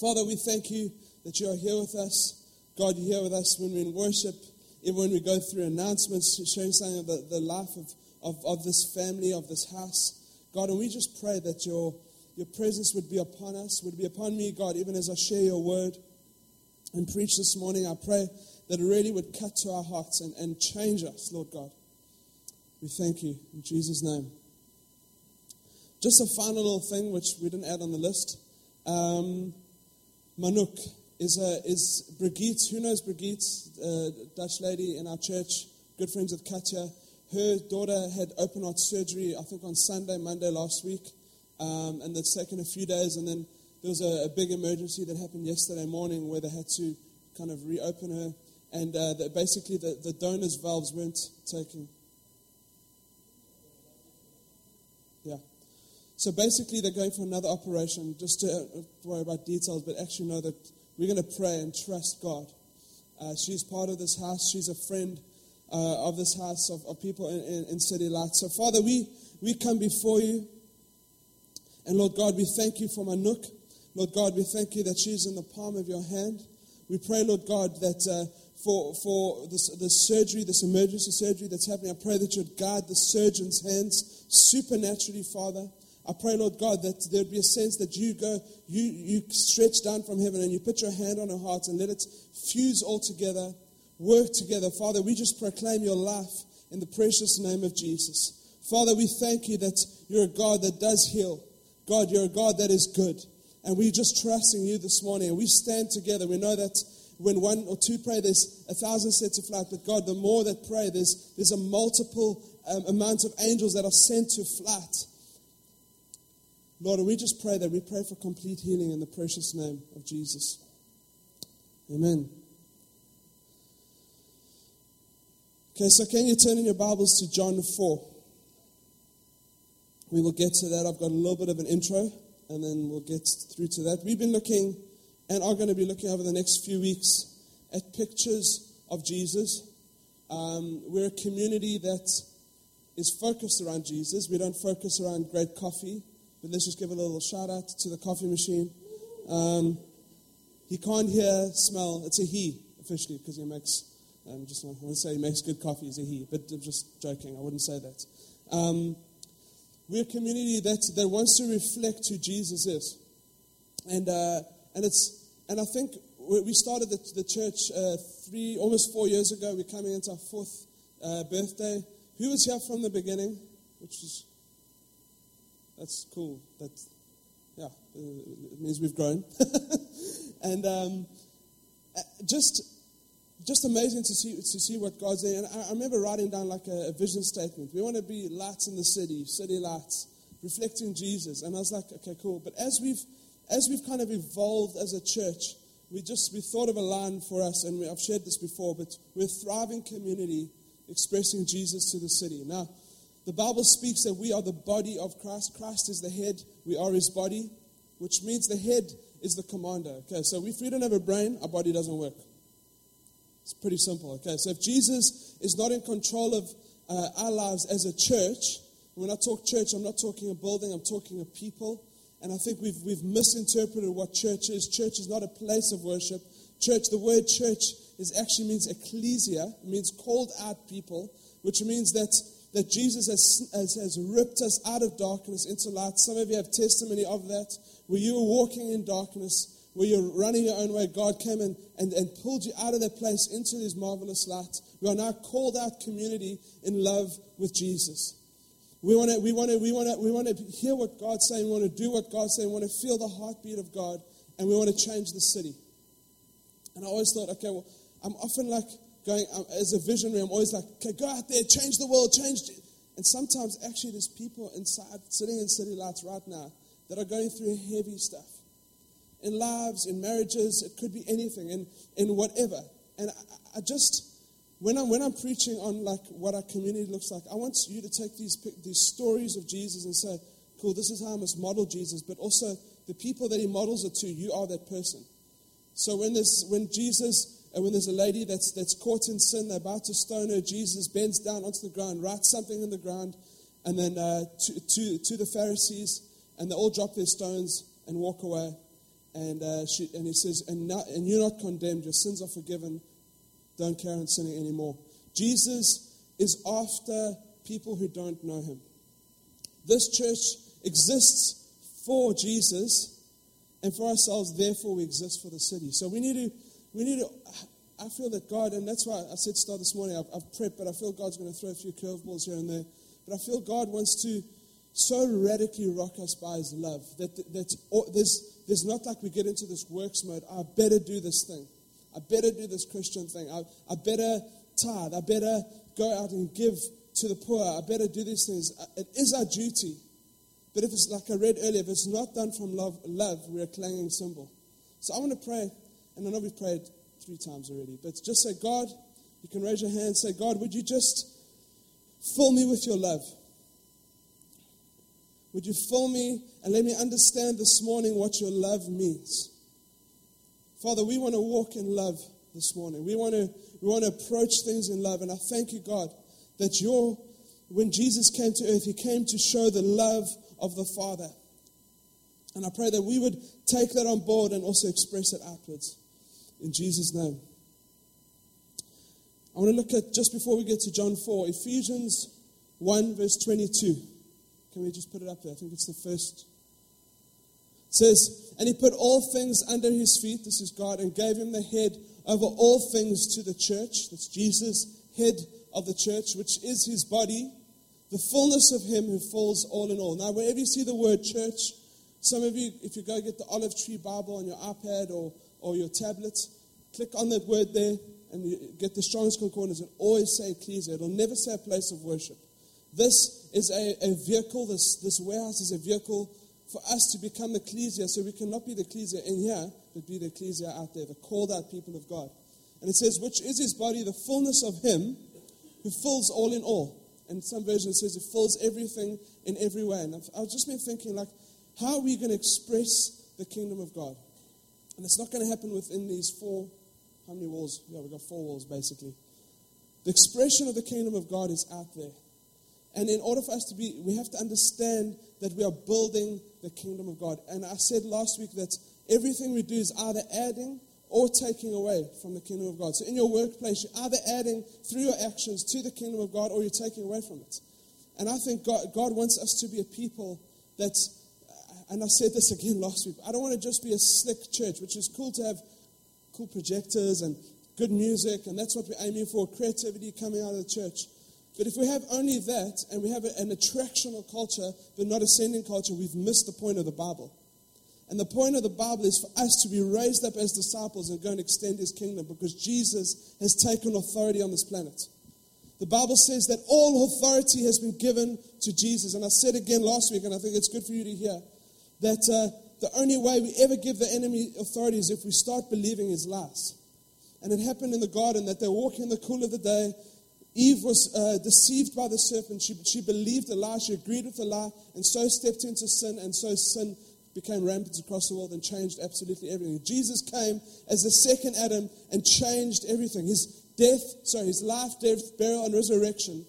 Father, we thank you that you are here with us. God, you're here with us when we're in worship, even when we go through announcements, sharing something about the life of this family, of this house. God, and we just pray that your presence would be upon us, would be upon me, God, even as I share your word and preach this morning. I pray that it really would cut to our hearts and change us, Lord God. We thank you in Jesus' name. Just a final little thing which we didn't add on the list. Manouk is Brigitte. Who knows Brigitte? Dutch lady in our church, good friends with Katya. Her daughter had open heart surgery, I think on Monday last week. And it's taken a few days, and then there was a big emergency that happened yesterday morning where they had to kind of reopen her, and basically the donor's valves weren't taking. Yeah. So basically they're going for another operation, just to worry about details, but actually know that we're going to pray and trust God. She's part of this house. She's a friend of this house, of people in City Light. So Father, we come before you. And Lord God, we thank you for Manouk. Lord God, we thank you that she's in the palm of your hand. We pray, Lord God, that for this surgery, this emergency surgery that's happening, I pray that you'd guide the surgeon's hands supernaturally, Father. I pray, Lord God, that there'd be a sense that you stretch down from heaven and you put your hand on her heart and let it fuse all together, work together. Father, we just proclaim your life in the precious name of Jesus. Father, we thank you that you're a God that does heal. God, you're a God that is good. And we're just trusting you this morning. And we stand together. We know that when one or two pray, there's 1,000 sets of flight. But God, the more that pray, there's a multiple amount of angels that are sent to flight. Lord, and we just pray that we pray for complete healing in the precious name of Jesus. Amen. Okay, so can you turn in your Bibles to John 4? We will get to that. I've got a little bit of an intro, and then we'll get through to that. We've been looking, and are going to be looking over the next few weeks, at pictures of Jesus. We're a community that is focused around Jesus. We don't focus around great coffee, but let's just give a little shout-out to the coffee machine. He can't hear, smell. It's a he, officially, because he makes, I want to say he makes good coffee. He's a he, but I'm just joking. I wouldn't say that. We're a community that wants to reflect who Jesus is, and I think we started the church almost 4 years ago. We're coming into our fourth birthday. Who was here from the beginning? That's cool. It means we've grown, and just amazing to see what God's doing. And I remember writing down like a vision statement. We want to be lights in the city, city lights, reflecting Jesus. And I was like, okay, cool. But as we've kind of evolved as a church, we thought of a line for us, and I've shared this before, but we're a thriving community expressing Jesus to the city. Now, the Bible speaks that we are the body of Christ. Christ is the head. We are his body, which means the head is the commander. Okay, so if we don't have a brain, our body doesn't work. It's pretty simple, okay? So if Jesus is not in control of our lives as a church, when I talk church, I'm not talking a building, I'm talking a people. And I think we've misinterpreted what church is. Church is not a place of worship. Church, the word church actually means ecclesia, it means called out people, which means that Jesus has ripped us out of darkness into light. Some of you have testimony of that, where you were walking in darkness, where you're running your own way. God came and pulled you out of that place into these marvelous lights. We are now called out community in love with Jesus. We want to hear what God's saying. We want to do what God's saying. We want to feel the heartbeat of God, and we want to change the city. And I always thought, okay, well, I'm often like going as a visionary. I'm always like, okay, go out there, change the world, change. And sometimes actually, there's people inside sitting in City Lights right now that are going through heavy stuff. In lives, in marriages, it could be anything, in whatever. And I just, when I'm preaching on like what our community looks like, I want you to take these stories of Jesus and say, cool, this is how I must model Jesus, but also the people that he models it to, you are that person. So when there's a lady that's caught in sin, they're about to stone her, Jesus bends down onto the ground, writes something in the ground, and then to the Pharisees, and they all drop their stones and walk away. And he says, and you're not condemned, your sins are forgiven, don't carry on sinning anymore. Jesus is after people who don't know him. This church exists for Jesus and for ourselves, therefore we exist for the city. So we need to, I feel that God, and that's why I said start this morning, I've prepped, but I feel God's going to throw a few curveballs here and there. But I feel God wants to so radically rock us by his love that there's not like we get into this works mode. I better do this thing. I better do this Christian thing. I better tithe. I better go out and give to the poor. I better do these things. It is our duty. But if it's like I read earlier, if it's not done from love, we're a clanging cymbal. So I want to pray, and I know we've prayed 3 times already, but just say, God, you can raise your hand, say, God, would you just fill me with your love? Would you fill me and let me understand this morning what your love means? Father, we want to walk in love this morning. We want to approach things in love. And I thank you, God, that when Jesus came to earth, he came to show the love of the Father. And I pray that we would take that on board and also express it outwards. In Jesus' name. I want to look at, just before we get to John 4, Ephesians 1 verse 22. Can we just put it up there? I think it's the first. It says, and he put all things under his feet, this is God, and gave him the head over all things to the church. That's Jesus, head of the church, which is his body, the fullness of him who fills all in all. Now, wherever you see the word church, some of you, if you go get the Olive Tree Bible on your iPad or your tablet, click on that word there and you get the Strong's Concordance. It'll always say ecclesia. It'll never say a place of worship. This is a vehicle, this warehouse is a vehicle for us to become ecclesia, so we cannot be the ecclesia in here, but be the ecclesia out there, the called out people of God. And it says, which is his body, the fullness of him, who fills all in all. And some version says it fills everything in every way. And I've just been thinking, like, how are we going to express the kingdom of God? And it's not going to happen within these 4, how many walls? Yeah, we've got 4 walls, basically. The expression of the kingdom of God is out there. And in order for us to be, we have to understand that we are building the kingdom of God. And I said last week that everything we do is either adding or taking away from the kingdom of God. So in your workplace, you're either adding through your actions to the kingdom of God or you're taking away from it. And I think God wants us to be a people that, and I said this again last week, I don't want to just be a slick church, which is cool to have cool projectors and good music, and that's what we're aiming for, creativity coming out of the church. But if we have only that, and we have an attractional culture, but not a sending culture, we've missed the point of the Bible. And the point of the Bible is for us to be raised up as disciples and go and extend his kingdom, because Jesus has taken authority on this planet. The Bible says that all authority has been given to Jesus. And I said again last week, and I think it's good for you to hear, that the only way we ever give the enemy authority is if we start believing his lies. And it happened in the garden that they walk in the cool of the day. Eve was deceived by the serpent. She believed the lie. She agreed with the lie, and so stepped into sin, and so sin became rampant across the world and changed absolutely everything. Jesus came as the second Adam and changed everything. His life, death, burial, and resurrection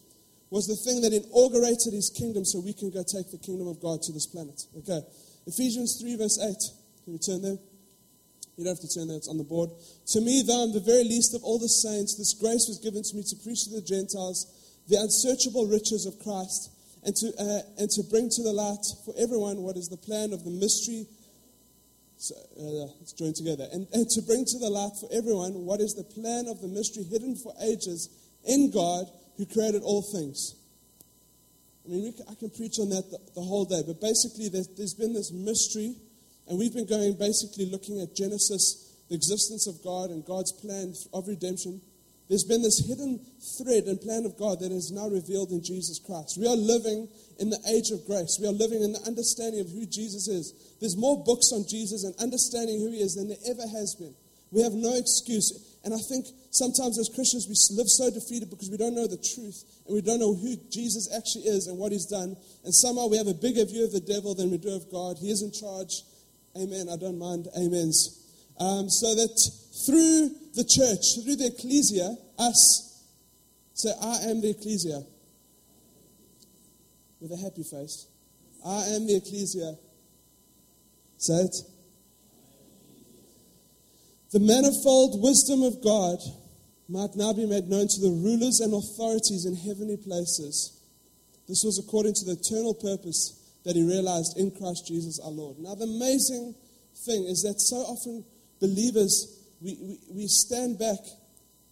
was the thing that inaugurated his kingdom, so we can go take the kingdom of God to this planet. Okay, Ephesians 3 verse 8. Can we turn there? You don't have to turn there, it's on the board. To me, though I'm the very least of all the saints, this grace was given to me to preach to the Gentiles the unsearchable riches of Christ, and to bring to the light for everyone what is the plan of the mystery. So, let's join together. And to bring to the light for everyone what is the plan of the mystery hidden for ages in God who created all things. I mean, I can preach on that the whole day, but basically there's been this mystery. And we've been going basically looking at Genesis, the existence of God and God's plan of redemption. There's been this hidden thread and plan of God that is now revealed in Jesus Christ. We are living in the age of grace. We are living in the understanding of who Jesus is. There's more books on Jesus and understanding who he is than there ever has been. We have no excuse. And I think sometimes as Christians we live so defeated because we don't know the truth and we don't know who Jesus actually is and what he's done. And somehow we have a bigger view of the devil than we do of God. He is in charge. Amen. I don't mind amens. So that through the church, through the ecclesia, us, say, I am the ecclesia. With a happy face. I am the ecclesia. Say it. The manifold wisdom of God might now be made known to the rulers and authorities in heavenly places. This was according to the eternal purpose that he realized in Christ Jesus our Lord. Now, the amazing thing is that so often believers, we stand back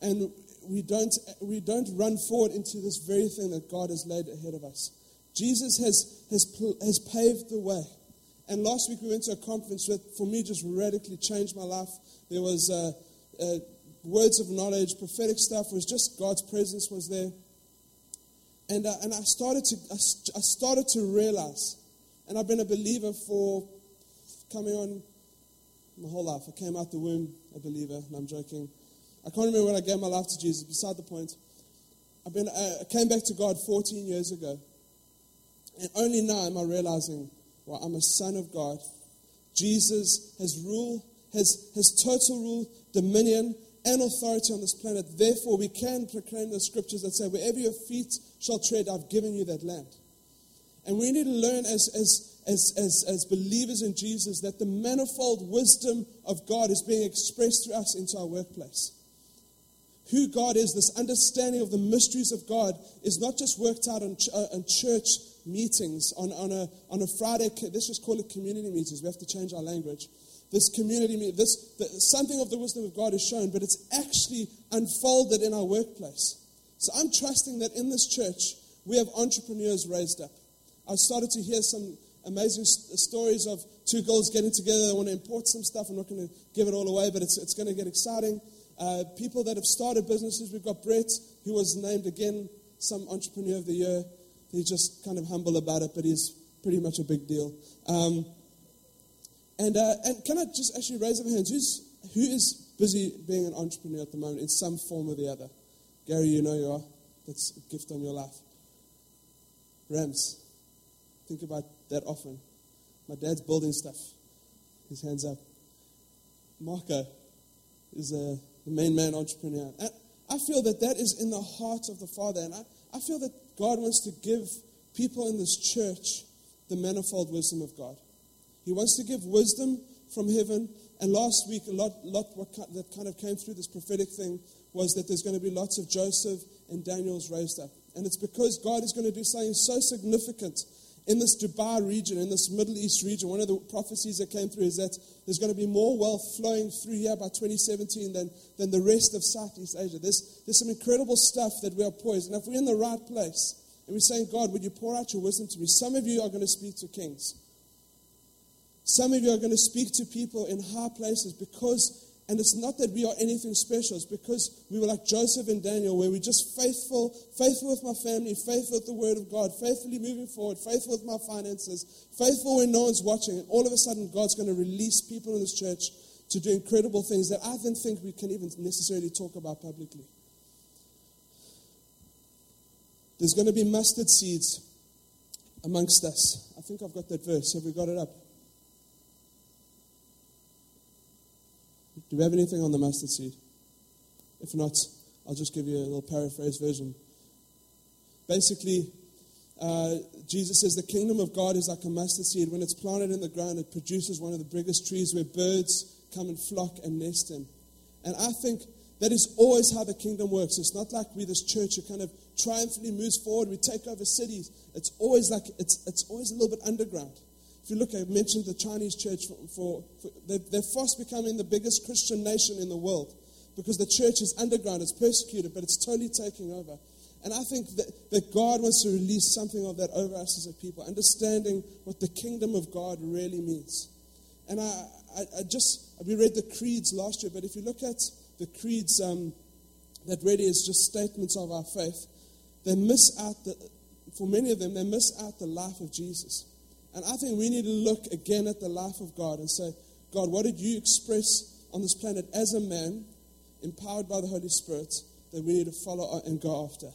and we don't run forward into this very thing that God has laid ahead of us. Jesus has paved the way. And last week we went to a conference that, for me, just radically changed my life. There was words of knowledge, prophetic stuff. Was just God's presence was there. And I started to realize, and I've been a believer for coming on my whole life. I came out the womb a believer, and I'm joking. I can't remember when I gave my life to Jesus. Beside the point, I came back to God 14 years ago, and only now am I realizing, well, I'm a son of God. Jesus has rule, has total rule, dominion, and authority on this planet. Therefore, we can proclaim the scriptures that say, wherever your feet shall tread, I've given you that land. And we need to learn as believers in Jesus that the manifold wisdom of God is being expressed through us into our workplace. Who God is, this understanding of the mysteries of God, is not just worked out on church meetings, on a Friday. Let's just call it community meetings. We have to change our language. This community meeting, something of the wisdom of God is shown, but it's actually unfolded in our workplace. So I'm trusting that in this church, we have entrepreneurs raised up. I've started to hear some amazing stories of two girls getting together. They want to import some stuff. I'm not going to give it all away, but it's going to get exciting. People that have started businesses. We've got Brett, who was named again some Entrepreneur of the Year. He's just kind of humble about it, but he's pretty much a big deal. And can I just actually raise up hands? Who is busy being an entrepreneur at the moment in some form or the other? Gary, you know you are. That's a gift on your life. Rams, think about that often. My dad's building stuff. His hand's up. Marco is the main man entrepreneur. And I feel that is in the heart of the Father. And I feel that God wants to give people in this church the manifold wisdom of God. He wants to give wisdom from heaven. And last week, that kind of came through this prophetic thing was that there's going to be lots of Joseph and Daniels raised up. And it's because God is going to do something so significant in this Dubai region, in this Middle East region. One of the prophecies that came through is that there's going to be more wealth flowing through here by 2017 than the rest of Southeast Asia. There's some incredible stuff that we are poised. And if we're in the right place, and we're saying, God, would you pour out your wisdom to me? Some of you are going to speak to kings. Some of you are going to speak to people in high places because, and it's not that we are anything special, it's because we were like Joseph and Daniel, where we're just faithful with my family, faithful with the word of God, faithfully moving forward, faithful with my finances, faithful when no one's watching, and all of a sudden God's going to release people in this church to do incredible things that I don't think we can even necessarily talk about publicly. There's going to be mustard seeds amongst us. I think I've got that verse. Have we got it up? Do we have anything on the mustard seed? If not, I'll just give you a little paraphrase version. Basically, Jesus says the kingdom of God is like a mustard seed. When it's planted in the ground, it produces one of the biggest trees where birds come and flock and nest in. And I think that is always how the kingdom works. It's not like we, this church, who kind of triumphantly moves forward. We take over cities. It's always like it's always a little bit underground. If you look, I mentioned the Chinese church. They're fast becoming the biggest Christian nation in the world because the church is underground, it's persecuted, but it's totally taking over. And I think that God wants to release something of that over us as a people, understanding what the kingdom of God really means. And we read the creeds last year, but if you look at the creeds that really is just statements of our faith, for many of them, they miss out the life of Jesus. And I think we need to look again at the life of God and say, God, what did you express on this planet as a man, empowered by the Holy Spirit, that we need to follow and go after?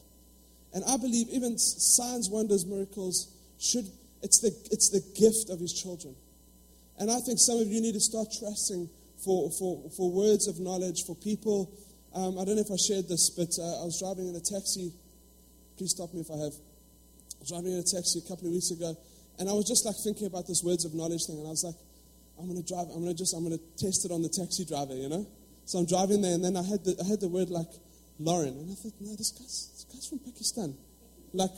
And I believe even signs, wonders, miracles, it's the gift of his children. And I think some of you need to start trusting for words of knowledge, for people. I don't know if I shared this, but I was driving in a taxi. Please stop me if I have. I was driving in a taxi a couple of weeks ago. And I was just like thinking about this words of knowledge thing, and I was like, I'm going to test it on the taxi driver, you know? So I'm driving there, and then I had the word like Lauren, and I thought, no, this guy's from Pakistan. Like,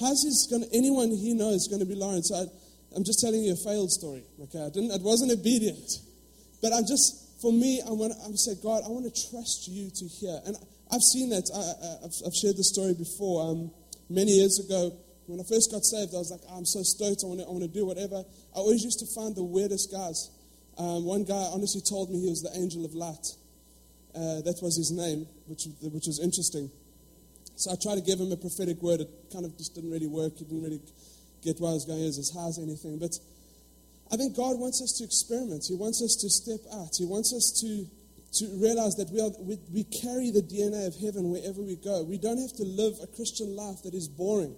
how's anyone he knows is gonna be Lauren? So I'm just telling you a failed story. Okay, I wasn't obedient, but I said, God, I want to trust you to hear. And I've seen that. I've shared the story before. Many years ago, when I first got saved, I was like, I'm so stoked. I want to do whatever. I always used to find the weirdest guys. One guy honestly told me he was the angel of light. That was his name, which was interesting. So I tried to give him a prophetic word. It kind of just didn't really work. He didn't really get where I was going. It was as high as anything. But I think God wants us to experiment. He wants us to step out. He wants us to realize that we carry the DNA of heaven wherever we go. We don't have to live a Christian life that is boring.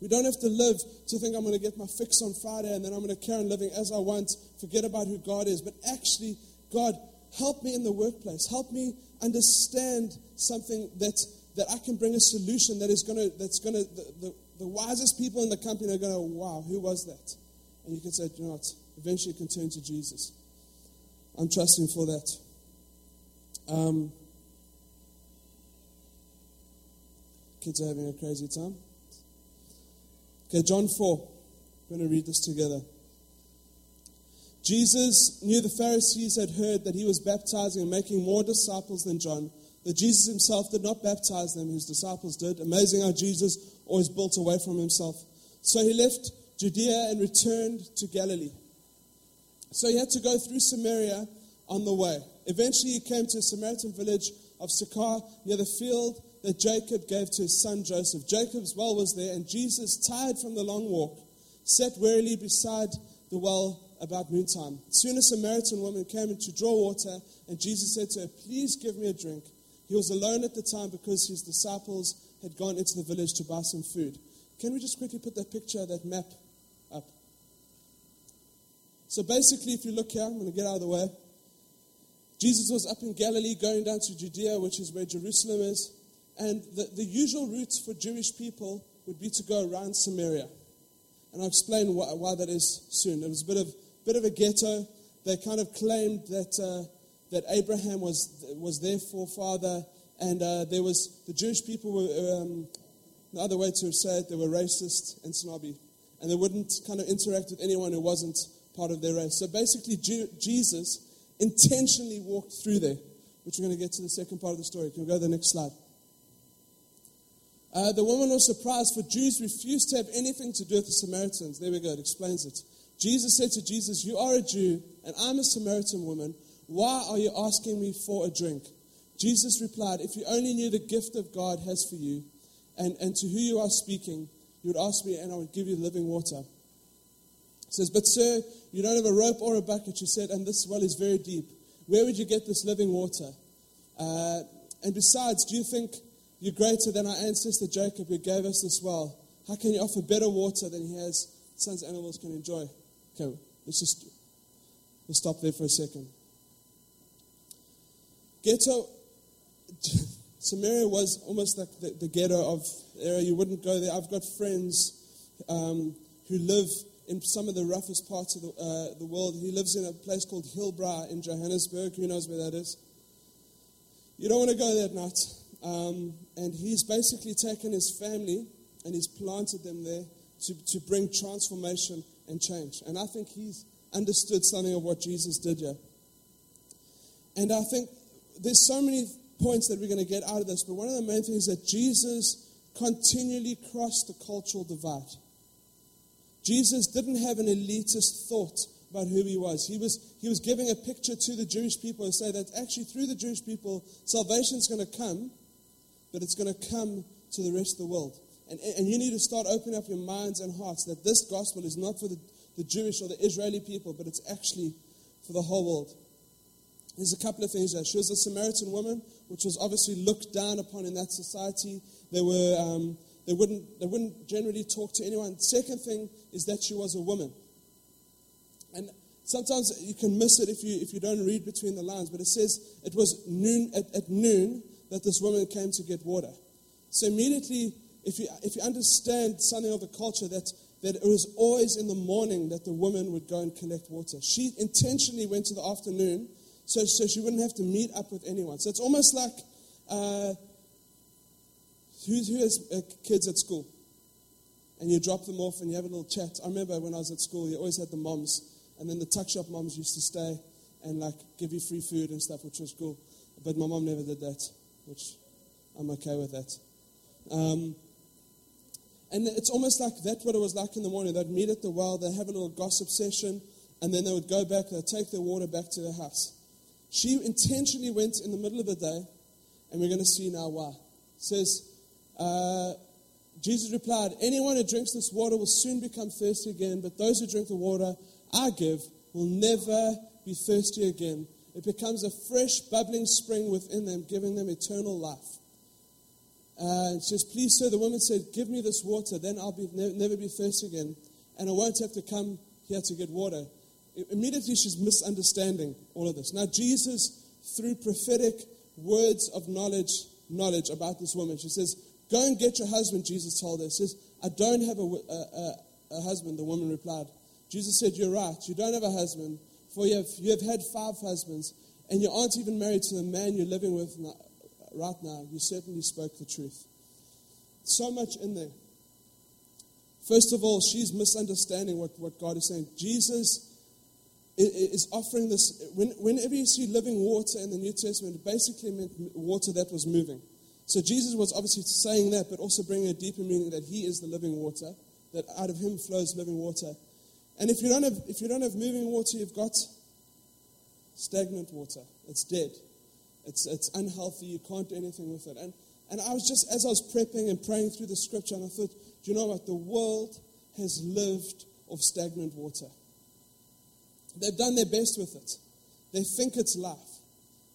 We don't have to live to think I'm going to get my fix on Friday and then I'm going to carry on living as I want, forget about who God is. But actually, God, help me in the workplace. Help me understand something that I can bring a solution the wisest people in the company are going to, wow, who was that? And you can say, you know what, eventually you can turn to Jesus. I'm trusting for that. Kids are having a crazy time. Okay, John 4. We're going to read this together. Jesus knew the Pharisees had heard that he was baptizing and making more disciples than John, that Jesus himself did not baptize them, his disciples did. Amazing how Jesus always built away from himself. So he left Judea and returned to Galilee. So he had to go through Samaria on the way. Eventually he came to a Samaritan village of Sychar near the field that Jacob gave to his son Joseph. Jacob's well was there, and Jesus, tired from the long walk, sat wearily beside the well about noontime. Soon a Samaritan woman came to draw water, and Jesus said to her, "Please give me a drink." He was alone at the time because his disciples had gone into the village to buy some food. Can we just quickly put that picture, that map up? So basically, if you look here, I'm going to get out of the way. Jesus was up in Galilee going down to Judea, which is where Jerusalem is. And the usual route for Jewish people would be to go around Samaria. And I'll explain why that is soon. It was a bit of a ghetto. They kind of claimed that Abraham was their forefather. And there was, the Jewish people were, the other way to say it, they were racist and snobby. And they wouldn't kind of interact with anyone who wasn't part of their race. So basically, Jesus intentionally walked through there, which we're going to get to the second part of the story. Can we go to the next slide? The woman was surprised, for Jews refused to have anything to do with the Samaritans. There we go, it explains it. Jesus said to Jesus, "You are a Jew, and I'm a Samaritan woman. Why are you asking me for a drink?" Jesus replied, "If you only knew the gift of God has for you, and to who you are speaking, you would ask me, and I would give you living water." It says, "But sir, you don't have a rope or a bucket," she said, "and this well is very deep. Where would you get this living water? And besides, do you think you're greater than our ancestor Jacob, who gave us this well? How can you offer better water than he has, sons of animals can enjoy?" Okay, we'll stop there for a second. Ghetto, Samaria was almost like the ghetto of the area. You wouldn't go there. I've got friends who live in some of the roughest parts of the world. He lives in a place called Hillbrow in Johannesburg. Who knows where that is? You don't want to go there at night. And he's basically taken his family and he's planted them there to bring transformation and change. And I think he's understood something of what Jesus did here. And I think there's so many points that we're going to get out of this, but one of the main things is that Jesus continually crossed the cultural divide. Jesus didn't have an elitist thought about who he was. He was giving a picture to the Jewish people and say that actually through the Jewish people, salvation's going to come, but it's going to come to the rest of the world. And you need to start opening up your minds and hearts that this gospel is not for the Jewish or the Israeli people, but it's actually for the whole world. There's a couple of things there. She was a Samaritan woman, which was obviously looked down upon in that society. They wouldn't generally talk to anyone. Second thing is that she was a woman. And sometimes you can miss it if you don't read between the lines, but it says it was noon at noon that this woman came to get water. So immediately, if you understand something of the culture, that it was always in the morning that the woman would go and collect water. She intentionally went to the afternoon So she wouldn't have to meet up with anyone. So it's almost like, who has kids at school? And you drop them off and you have a little chat. I remember when I was at school, you always had the moms. And then the tuck shop moms used to stay and like give you free food and stuff, which was cool. But my mom never did that, which I'm okay with that. And it's almost like that's what it was like in the morning. They'd meet at the well, they'd have a little gossip session, and then they would go back, they'd take their water back to their house. She intentionally went in the middle of the day, and we're going to see now why. It says, Jesus replied, anyone who drinks this water will soon become thirsty again, but those who drink the water I give will never be thirsty again. It becomes a fresh, bubbling spring within them, giving them eternal life. And she says, please, sir, the woman said, give me this water, then I'll be never be thirsty again, and I won't have to come here to get water. Immediately she's misunderstanding all of this. Now Jesus, through prophetic words of knowledge about this woman, she says, go and get your husband, Jesus told her. She says, I don't have a husband, the woman replied. Jesus said, you're right, you don't have a husband, for you have had 5 husbands, and you aren't even married to the man you're living with now. Right now, you certainly spoke the truth. So much in there. First of all, she's misunderstanding what God is saying. Jesus is offering this. Whenever you see living water in the New Testament, it basically meant water that was moving. So Jesus was obviously saying that, but also bringing a deeper meaning that he is the living water, that out of him flows living water. And if you don't have moving water, you've got stagnant water. It's dead. It's unhealthy, you can't do anything with it. And I was just, as I was prepping and praying through the scripture, and I thought, do you know what? The world has lived off stagnant water. They've done their best with it. They think it's life,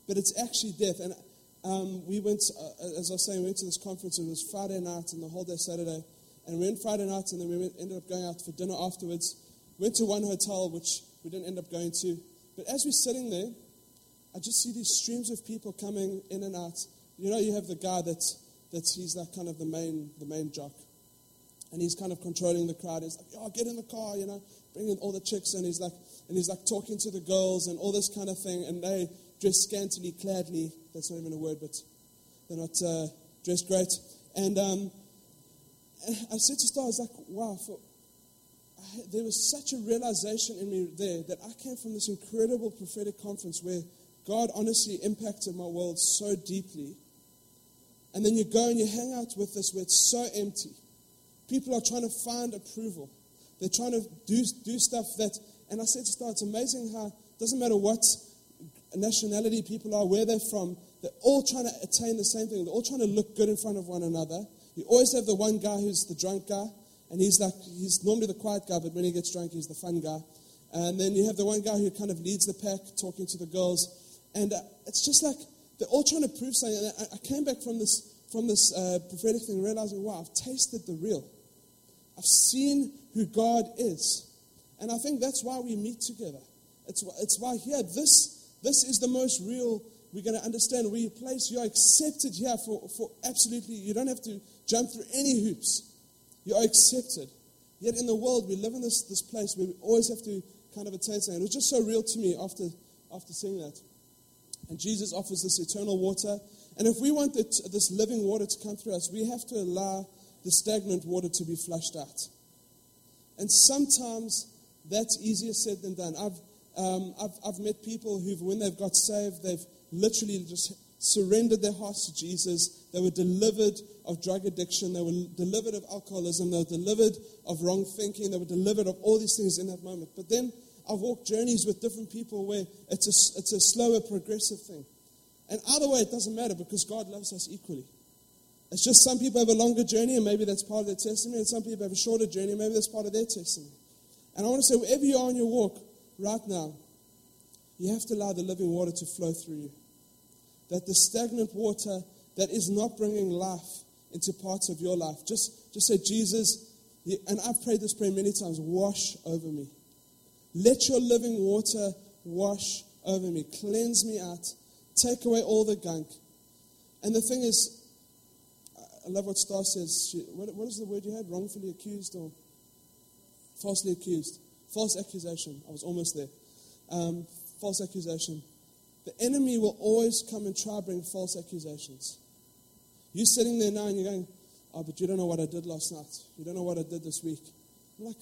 but it's actually death. And we went, as I was saying, we went to this conference, and it was Friday night and the whole day Saturday. And we went Friday night, and then ended up going out for dinner afterwards. Went to one hotel, which we didn't end up going to. But as we're sitting there, I just see these streams of people coming in and out. You know, you have the guy that's he's like kind of the main jock. And he's kind of controlling the crowd. He's like, oh, get in the car, you know, bring in all the chicks. And he's like talking to the girls and all this kind of thing. And they dress scantily, cladly. That's not even a word, but they're not dressed great. And I said to Star, I was like, wow, there was such a realization in me there that I came from this incredible prophetic conference where God honestly impacted my world so deeply. And then you go and you hang out with this where it's so empty. People are trying to find approval. They're trying to do stuff that, and I said to Star, it's amazing how it doesn't matter what nationality people are, where they're from, they're all trying to attain the same thing. They're all trying to look good in front of one another. You always have the one guy who's the drunk guy, and he's normally the quiet guy, but when he gets drunk, he's the fun guy. And then you have the one guy who kind of leads the pack, talking to the girls. And it's just like they're all trying to prove something. And I came back from this prophetic thing realizing, wow, I've tasted the real. I've seen who God is. And I think that's why we meet together. It's why here, this is the most real we're going to understand. Where you place, you're accepted here for absolutely, you don't have to jump through any hoops. You are accepted. Yet in the world, we live in this place where we always have to kind of attain something. It was just so real to me after seeing that. And Jesus offers this eternal water. And if we want this living water to come through us, we have to allow the stagnant water to be flushed out. And sometimes that's easier said than done. I've met people who, when they've got saved, they've literally just surrendered their hearts to Jesus. They were delivered of drug addiction. They were delivered of alcoholism. They were delivered of wrong thinking. They were delivered of all these things in that moment. But then I've walked journeys with different people where it's a slower, progressive thing. And either way, it doesn't matter because God loves us equally. It's just some people have a longer journey, and maybe that's part of their testimony, and some people have a shorter journey, and maybe that's part of their testimony. And I want to say, wherever you are on your walk right now, you have to allow the living water to flow through you. That the stagnant water that is not bringing life into parts of your life, just say, Jesus, and I've prayed this prayer many times, wash over me. Let your living water wash over me. Cleanse me out. Take away all the gunk. And the thing is, I love what Star says. What is the word you had? Wrongfully accused or falsely accused? False accusation. I was almost there. False accusation. The enemy will always come and try to bring false accusations. You're sitting there now and you're going, oh, but you don't know what I did last night. You don't know what I did this week. I'm like,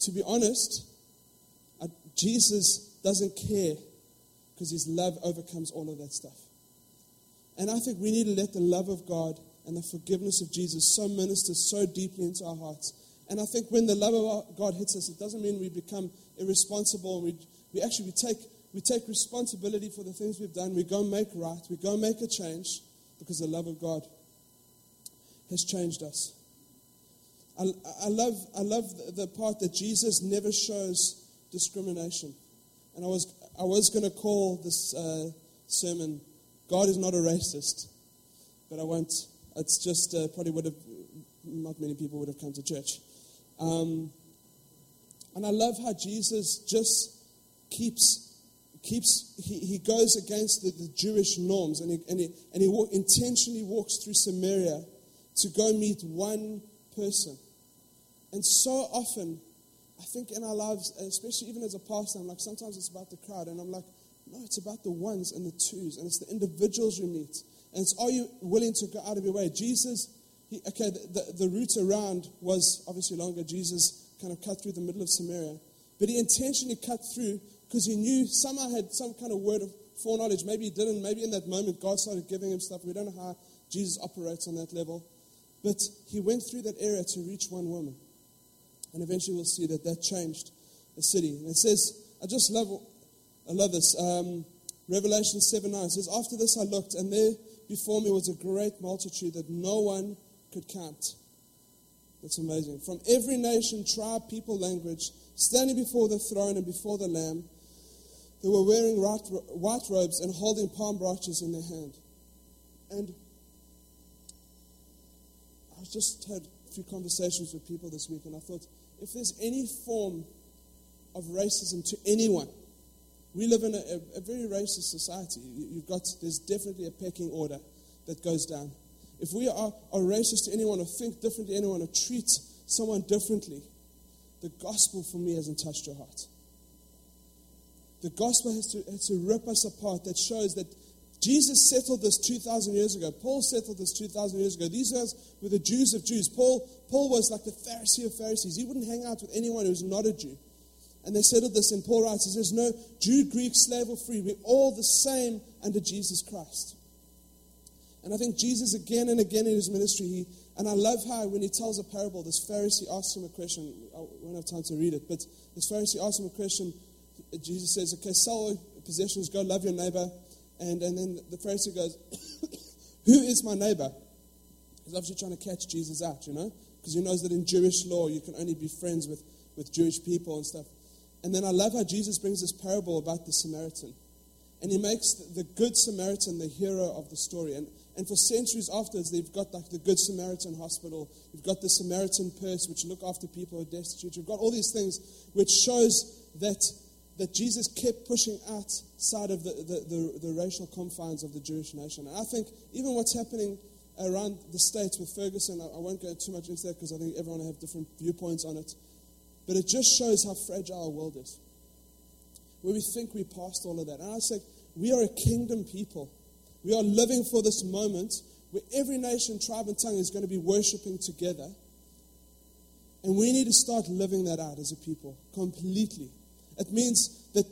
to be honest, Jesus doesn't care because his love overcomes all of that stuff. And I think we need to let the love of God and the forgiveness of Jesus so minister so deeply into our hearts. And I think when the love of God hits us, it doesn't mean we become irresponsible. We take responsibility for the things we've done. We go make right. We go make a change because the love of God has changed us. I love the part that Jesus never shows discrimination. And I was going to call this sermon, God is not a racist. But I won't. It's just probably would have, not many people would have come to church. And I love how Jesus just he goes against the Jewish norms, and he intentionally walks through Samaria to go meet one person. And so often, I think in our lives, especially even as a pastor, I'm like, sometimes it's about the crowd, and I'm like, no, it's about the ones and the twos, and it's the individuals we meet. And it's, are you willing to go out of your way? Jesus, the route around was obviously longer. Jesus kind of cut through the middle of Samaria. But he intentionally cut through because he knew somehow had some kind of word of foreknowledge. Maybe he didn't. Maybe in that moment God started giving him stuff. We don't know how Jesus operates on that level. But he went through that area to reach one woman. And eventually we'll see that changed the city. And it says, I love this. Revelation 7:9 says, after this I looked, and there before me was a great multitude that no one could count. That's amazing. From every nation, tribe, people, language, standing before the throne and before the Lamb, they were wearing white robes and holding palm branches in their hand. And I just had a few conversations with people this week, and I thought, if there's any form of racism to anyone, we live in a very racist society. There's definitely a pecking order that goes down. If we are racist to anyone, or think differently to anyone, or treat someone differently, the gospel for me hasn't touched your heart. The gospel has to rip us apart. That shows that Jesus settled this 2,000 years ago. Paul settled this 2,000 years ago. These guys were the Jews of Jews. Paul was like the Pharisee of Pharisees. He wouldn't hang out with anyone who was not a Jew. And they settled this, and Paul writes, there's no Jew, Greek, slave, or free. We're all the same under Jesus Christ. And I think Jesus, again and again in his ministry, and I love how when he tells a parable, this Pharisee asks him a question. I won't have time to read it, but this Pharisee asks him a question. Jesus says, okay, sell your possessions, go love your neighbor. And then the Pharisee goes, who is my neighbor? He's obviously trying to catch Jesus out, because he knows that in Jewish law you can only be friends with Jewish people and stuff. And then I love how Jesus brings this parable about the Samaritan. And he makes the Good Samaritan the hero of the story. And for centuries afterwards, they've got like the Good Samaritan Hospital. You've got the Samaritan Purse, which look after people who are destitute. You've got all these things, which shows that Jesus kept pushing outside of the racial confines of the Jewish nation. And I think even what's happening around the States with Ferguson, I won't go too much into that because I think everyone will have different viewpoints on it. But it just shows how fragile our world is, where we think we passed all of that. And I say, we are a kingdom people. We are living for this moment where every nation, tribe, and tongue is going to be worshiping together. And we need to start living that out as a people, completely. It means that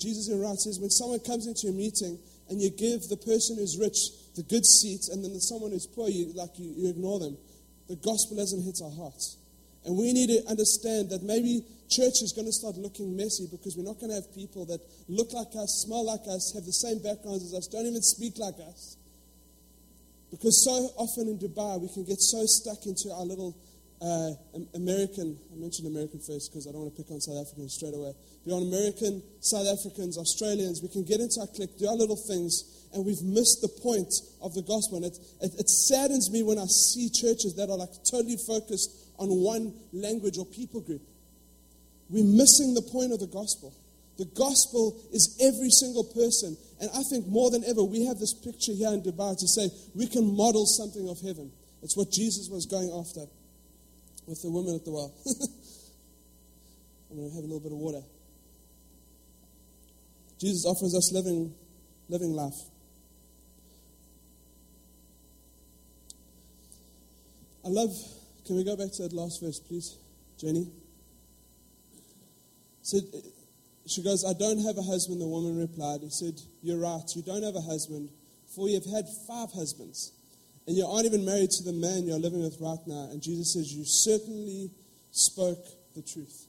Jesus in right says, when someone comes into a meeting and you give the person who's rich the good seat, and then the someone who's poor, you ignore them, the gospel hasn't hit our hearts. And we need to understand that maybe church is going to start looking messy because we're not going to have people that look like us, smell like us, have the same backgrounds as us, don't even speak like us. Because so often in Dubai, we can get so stuck into our little American, I mentioned American first because I don't want to pick on South Africans straight away. We're on American, South Africans, Australians. We can get into our clique, do our little things, and we've missed the point of the gospel. And it saddens me when I see churches that are like totally focused on one language or people group. We're missing the point of the gospel. The gospel is every single person. And I think more than ever, we have this picture here in Dubai to say we can model something of heaven. It's what Jesus was going after with the woman at the well. I'm going to have a little bit of water. Jesus offers us living life. I love, can we go back to that last verse, please, Jenny? Said, she goes, I don't have a husband, the woman replied. He said, you're right, you don't have a husband, for you've had 5 husbands, and you aren't even married to the man you're living with right now. And Jesus says, you certainly spoke the truth.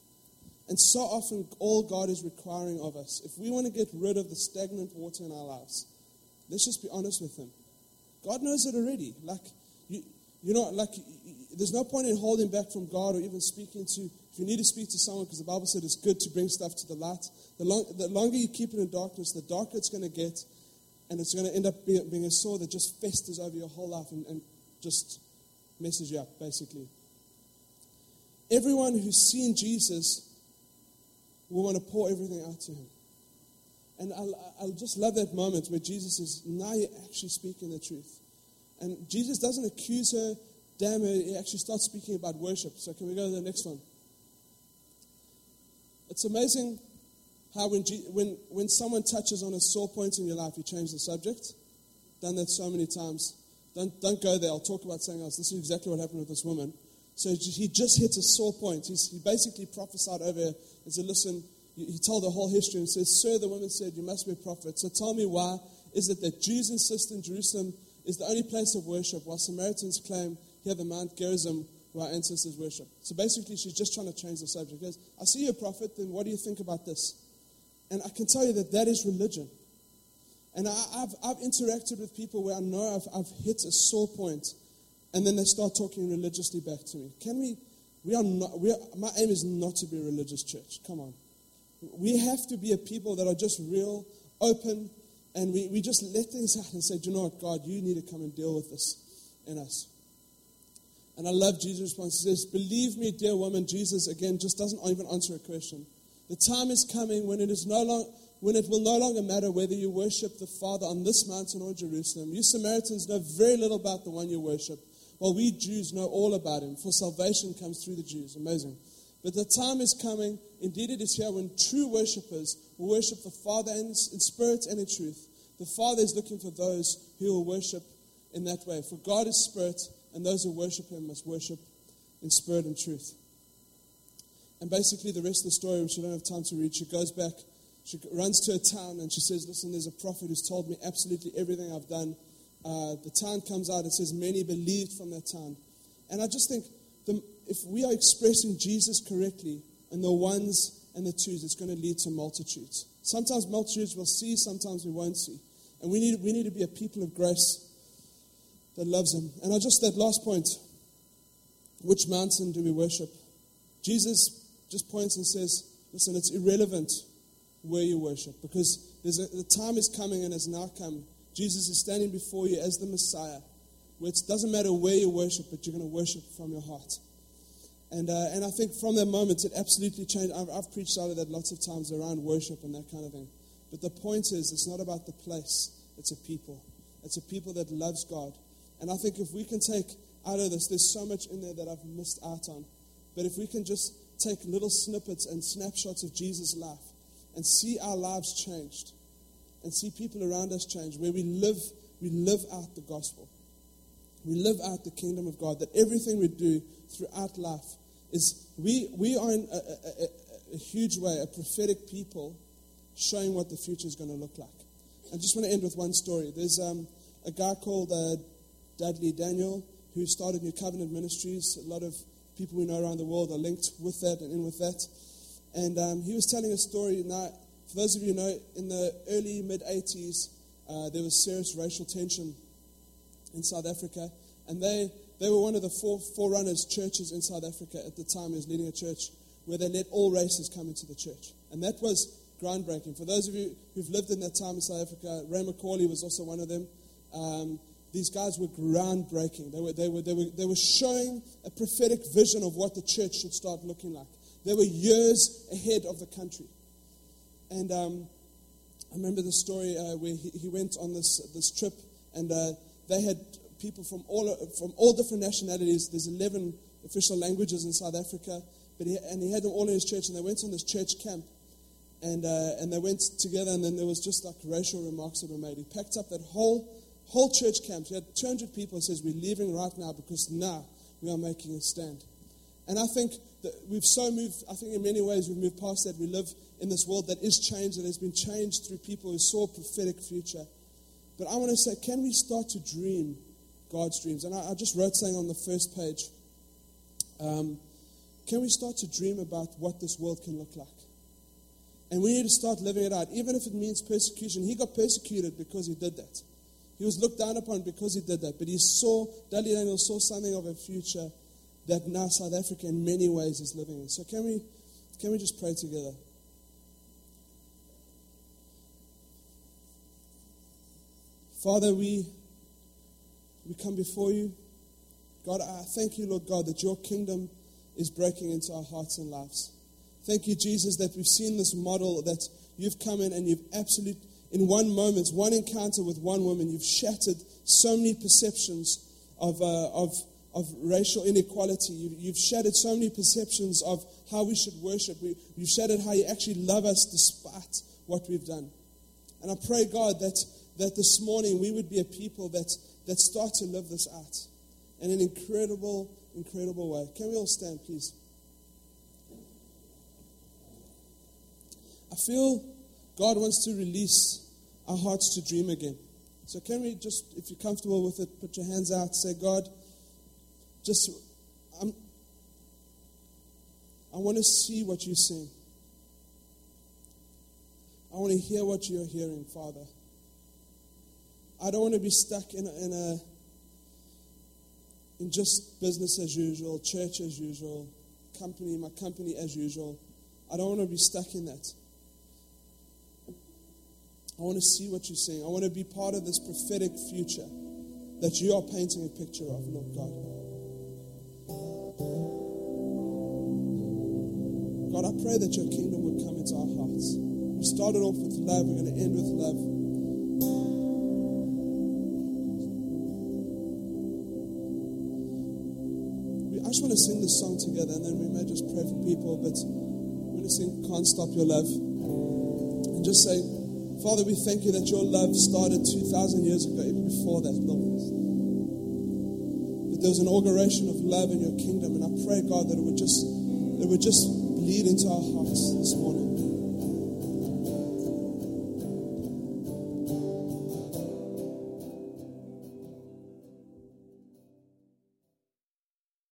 And so often, all God is requiring of us, if we want to get rid of the stagnant water in our lives, let's just be honest with Him. God knows it already. Like, there's no point in holding back from God or even speaking to, if you need to speak to someone, because the Bible said it's good to bring stuff to the light. The longer you keep it in darkness, the darker it's going to get, and it's going to end up being a sore that just festers over your whole life and just messes you up, basically. Everyone who's seen Jesus will want to pour everything out to Him. And I just love that moment where Jesus is, now you're actually speaking the truth. And Jesus doesn't accuse her, damn her, He actually starts speaking about worship. So can we go to the next one? It's amazing how when someone touches on a sore point in your life, you change the subject. Done that so many times. Don't go there, I'll talk about something else. This is exactly what happened with this woman. So He just hits a sore point. He basically prophesied over her and said, listen, He told the whole history and says, sir, the woman said, you must be a prophet. So tell me, why is it that Jews insist in Jerusalem is the only place of worship, while Samaritans claim here the Mount Gerizim, where our ancestors worship? So basically, she's just trying to change the subject. She goes, I see you're a prophet, then what do you think about this? And I can tell you that that is religion. And I've interacted with people where I know I've hit a sore point, and then they start talking religiously back to me. My aim is not to be a religious church. Come on. We have to be a people that are just real, open, and we just let things out and say, do you know what, God, you need to come and deal with this in us. And I love Jesus' response. He says, believe me, dear woman, Jesus, again, just doesn't even answer a question. The time is coming when it will no longer matter whether you worship the Father on this mountain or Jerusalem. You Samaritans know very little about the one you worship, while we Jews know all about Him, for salvation comes through the Jews. Amazing. But the time is coming, indeed it is here, when true worshippers will worship the Father in spirit and in truth. The Father is looking for those who will worship in that way. For God is spirit, and those who worship Him must worship in spirit and truth. And basically the rest of the story, which we don't have time to read, she goes back, she runs to a town, and she says, listen, there's a prophet who's told me absolutely everything I've done. The town comes out, it says, many believed from that town. And I just think, if we are expressing Jesus correctly, and the ones and the twos, it's going to lead to multitudes. Sometimes multitudes we'll see, sometimes we won't see. And we need to be a people of grace that loves Him. And I just, that last point, which mountain do we worship? Jesus just points and says, listen, it's irrelevant where you worship, because the time is coming and has now come. Jesus is standing before you as the Messiah, where it doesn't matter where you worship, but you're going to worship from your heart. And I think from that moment, it absolutely changed. I've preached out of that lots of times around worship and that kind of thing. But the point is, it's not about the place, it's a people. It's a people that loves God. And I think if we can take out of this, there's so much in there that I've missed out on. But if we can just take little snippets and snapshots of Jesus' life and see our lives changed and see people around us change, where we live out the gospel. We live out the kingdom of God, that everything we do throughout life is, we are in a huge way a prophetic people showing what the future is going to look like. I just want to end with one story. There's a guy called Dudley Daniel who started New Covenant Ministries. A lot of people we know around the world are linked with that and in with that. And he was telling a story. Now, for those of you who know, in the early, mid-'80s, there was serious racial tension in South Africa. And they were one of the forerunners churches in South Africa at the time. He was leading a church where they let all races come into the church. And that was groundbreaking. For those of you who've lived in that time in South Africa, Ray McCauley was also one of them. These guys were groundbreaking. They were showing a prophetic vision of what the church should start looking like. They were years ahead of the country. And I remember the story where he went on this trip, and they had people from all different nationalities. There's 11 official languages in South Africa, but he had them all in his church, and they went on this church camp. And they went together, and then there was just like racial remarks that were made. He packed up that whole church camp. He had 200 people. He says, we're leaving right now because now we are making a stand. And I think that we've so moved, I think in many ways we've moved past that. We live in this world that is changed, that has been changed through people who saw a prophetic future. But I want to say, can we start to dream God's dreams? And I just wrote something on the first page. Can we start to dream about what this world can look like? And we need to start living it out, even if it means persecution. He got persecuted because he did that. He was looked down upon because he did that. But Dudley Daniel saw something of a future that now South Africa in many ways is living in. So can we just pray together? Father, we come before you. God, I thank you, Lord God, that your kingdom is breaking into our hearts and lives. Thank you, Jesus, that we've seen this model that you've come in and you've absolutely, in one moment, one encounter with one woman, you've shattered so many perceptions of racial inequality. You've shattered so many perceptions of how we should worship. You've shattered how you actually love us despite what we've done. And I pray, God, that this morning we would be a people that start to live this out in an incredible, incredible way. Can we all stand, please? I feel God wants to release our hearts to dream again. So can we just, if you're comfortable with it, put your hands out, say, God, I want to see what you're seeing. I want to hear what you're hearing, Father. I don't want to be stuck in just business as usual, church as usual, my company as usual. I don't want to be stuck in that. I want to see what you're seeing. I want to be part of this prophetic future that you are painting a picture of, Lord God. God, I pray that your kingdom would come into our hearts. We started off with love. We're going to end with love. I just want to sing this song together, and then we may just pray for people, but we're going to sing Can't Stop Your Love. And just say, Father, we thank you that your love started 2,000 years ago, even before that, Lord. There was an inauguration of love in your kingdom, and I pray, God, that it would just bleed into our hearts this morning.